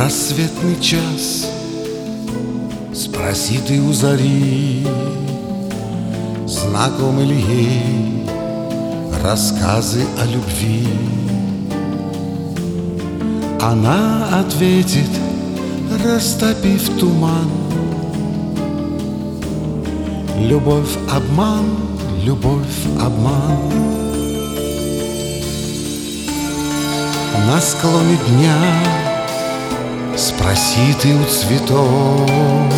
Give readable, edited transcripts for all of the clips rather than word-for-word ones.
рассветный час, спроси ты у зари, знакомы ли ей рассказы о любви. Она ответит, растопив туман: любовь — обман, любовь — обман. На склоне дня спроси ты у цветов,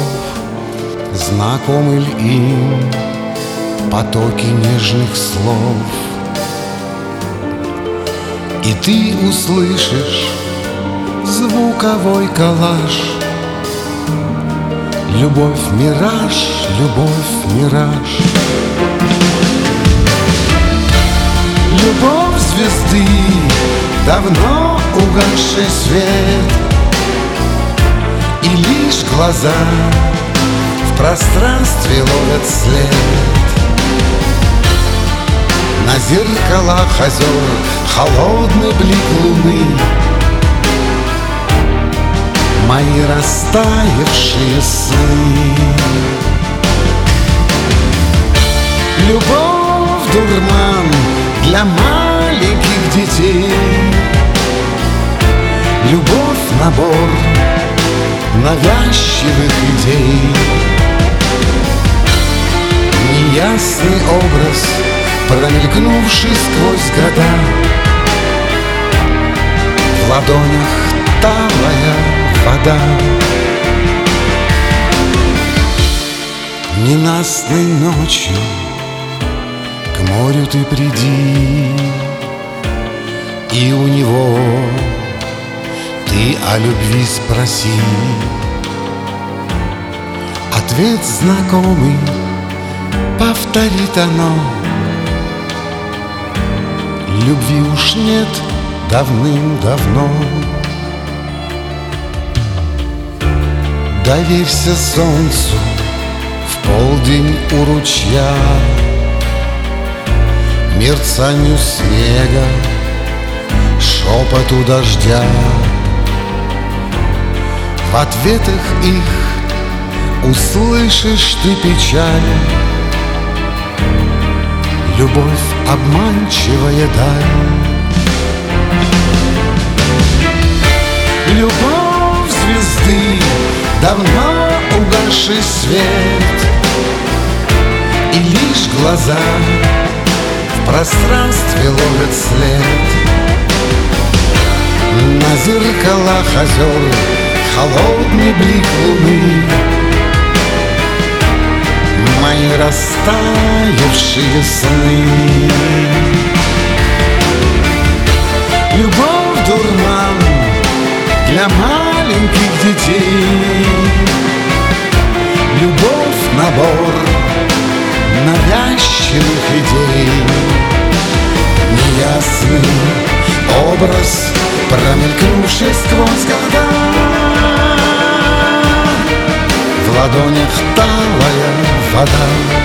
знакомы ли им потоки нежных слов. И ты услышишь звуковой коллаж: любовь — мираж, любовь — мираж. Любовь звезды, давно угасший свет, и лишь глаза в пространстве ловят след. На зеркалах озер холодный блик луны, мои растаявшие сны. Любовь — дурман для маленьких детей, любовь — набор навязчивых идей. Неясный образ, промелькнувший сквозь года, в ладонях талая вода. Ненастной ночью к морю ты приди, и у него ты о любви спроси. Ответ знакомый повторит оно: любви уж нет давным-давно. Доверься солнцу в полдень у ручья, мерцанию снега, шепоту дождя. В ответах их услышишь ты печаль: любовь — обманчивая даль. Любовь звезды, давно угасший свет, и лишь глаза в пространстве ловят след. На зеркалах озер холодный блик луны, мои растаявшие сны. Любовь — дурман для маленьких детей, любовь — набор навязчивых идей. Неясный образ, промелькнувший сквозь года, в ладонях талая вода.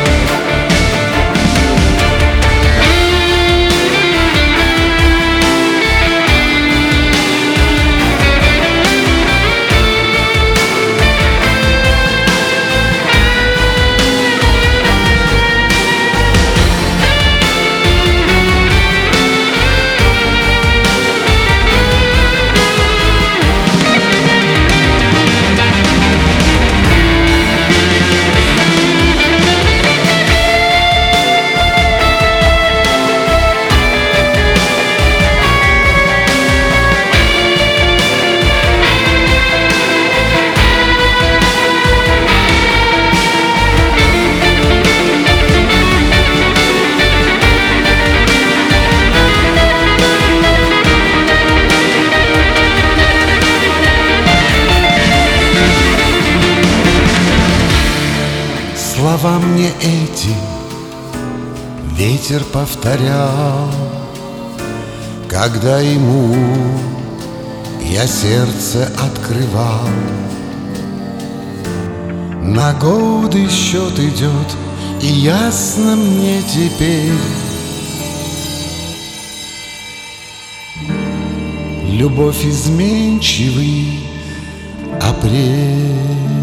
Слова мне эти ветер повторял, когда ему я сердце открывал. На годы счет идет, и ясно мне теперь: любовь — изменчивый апрель.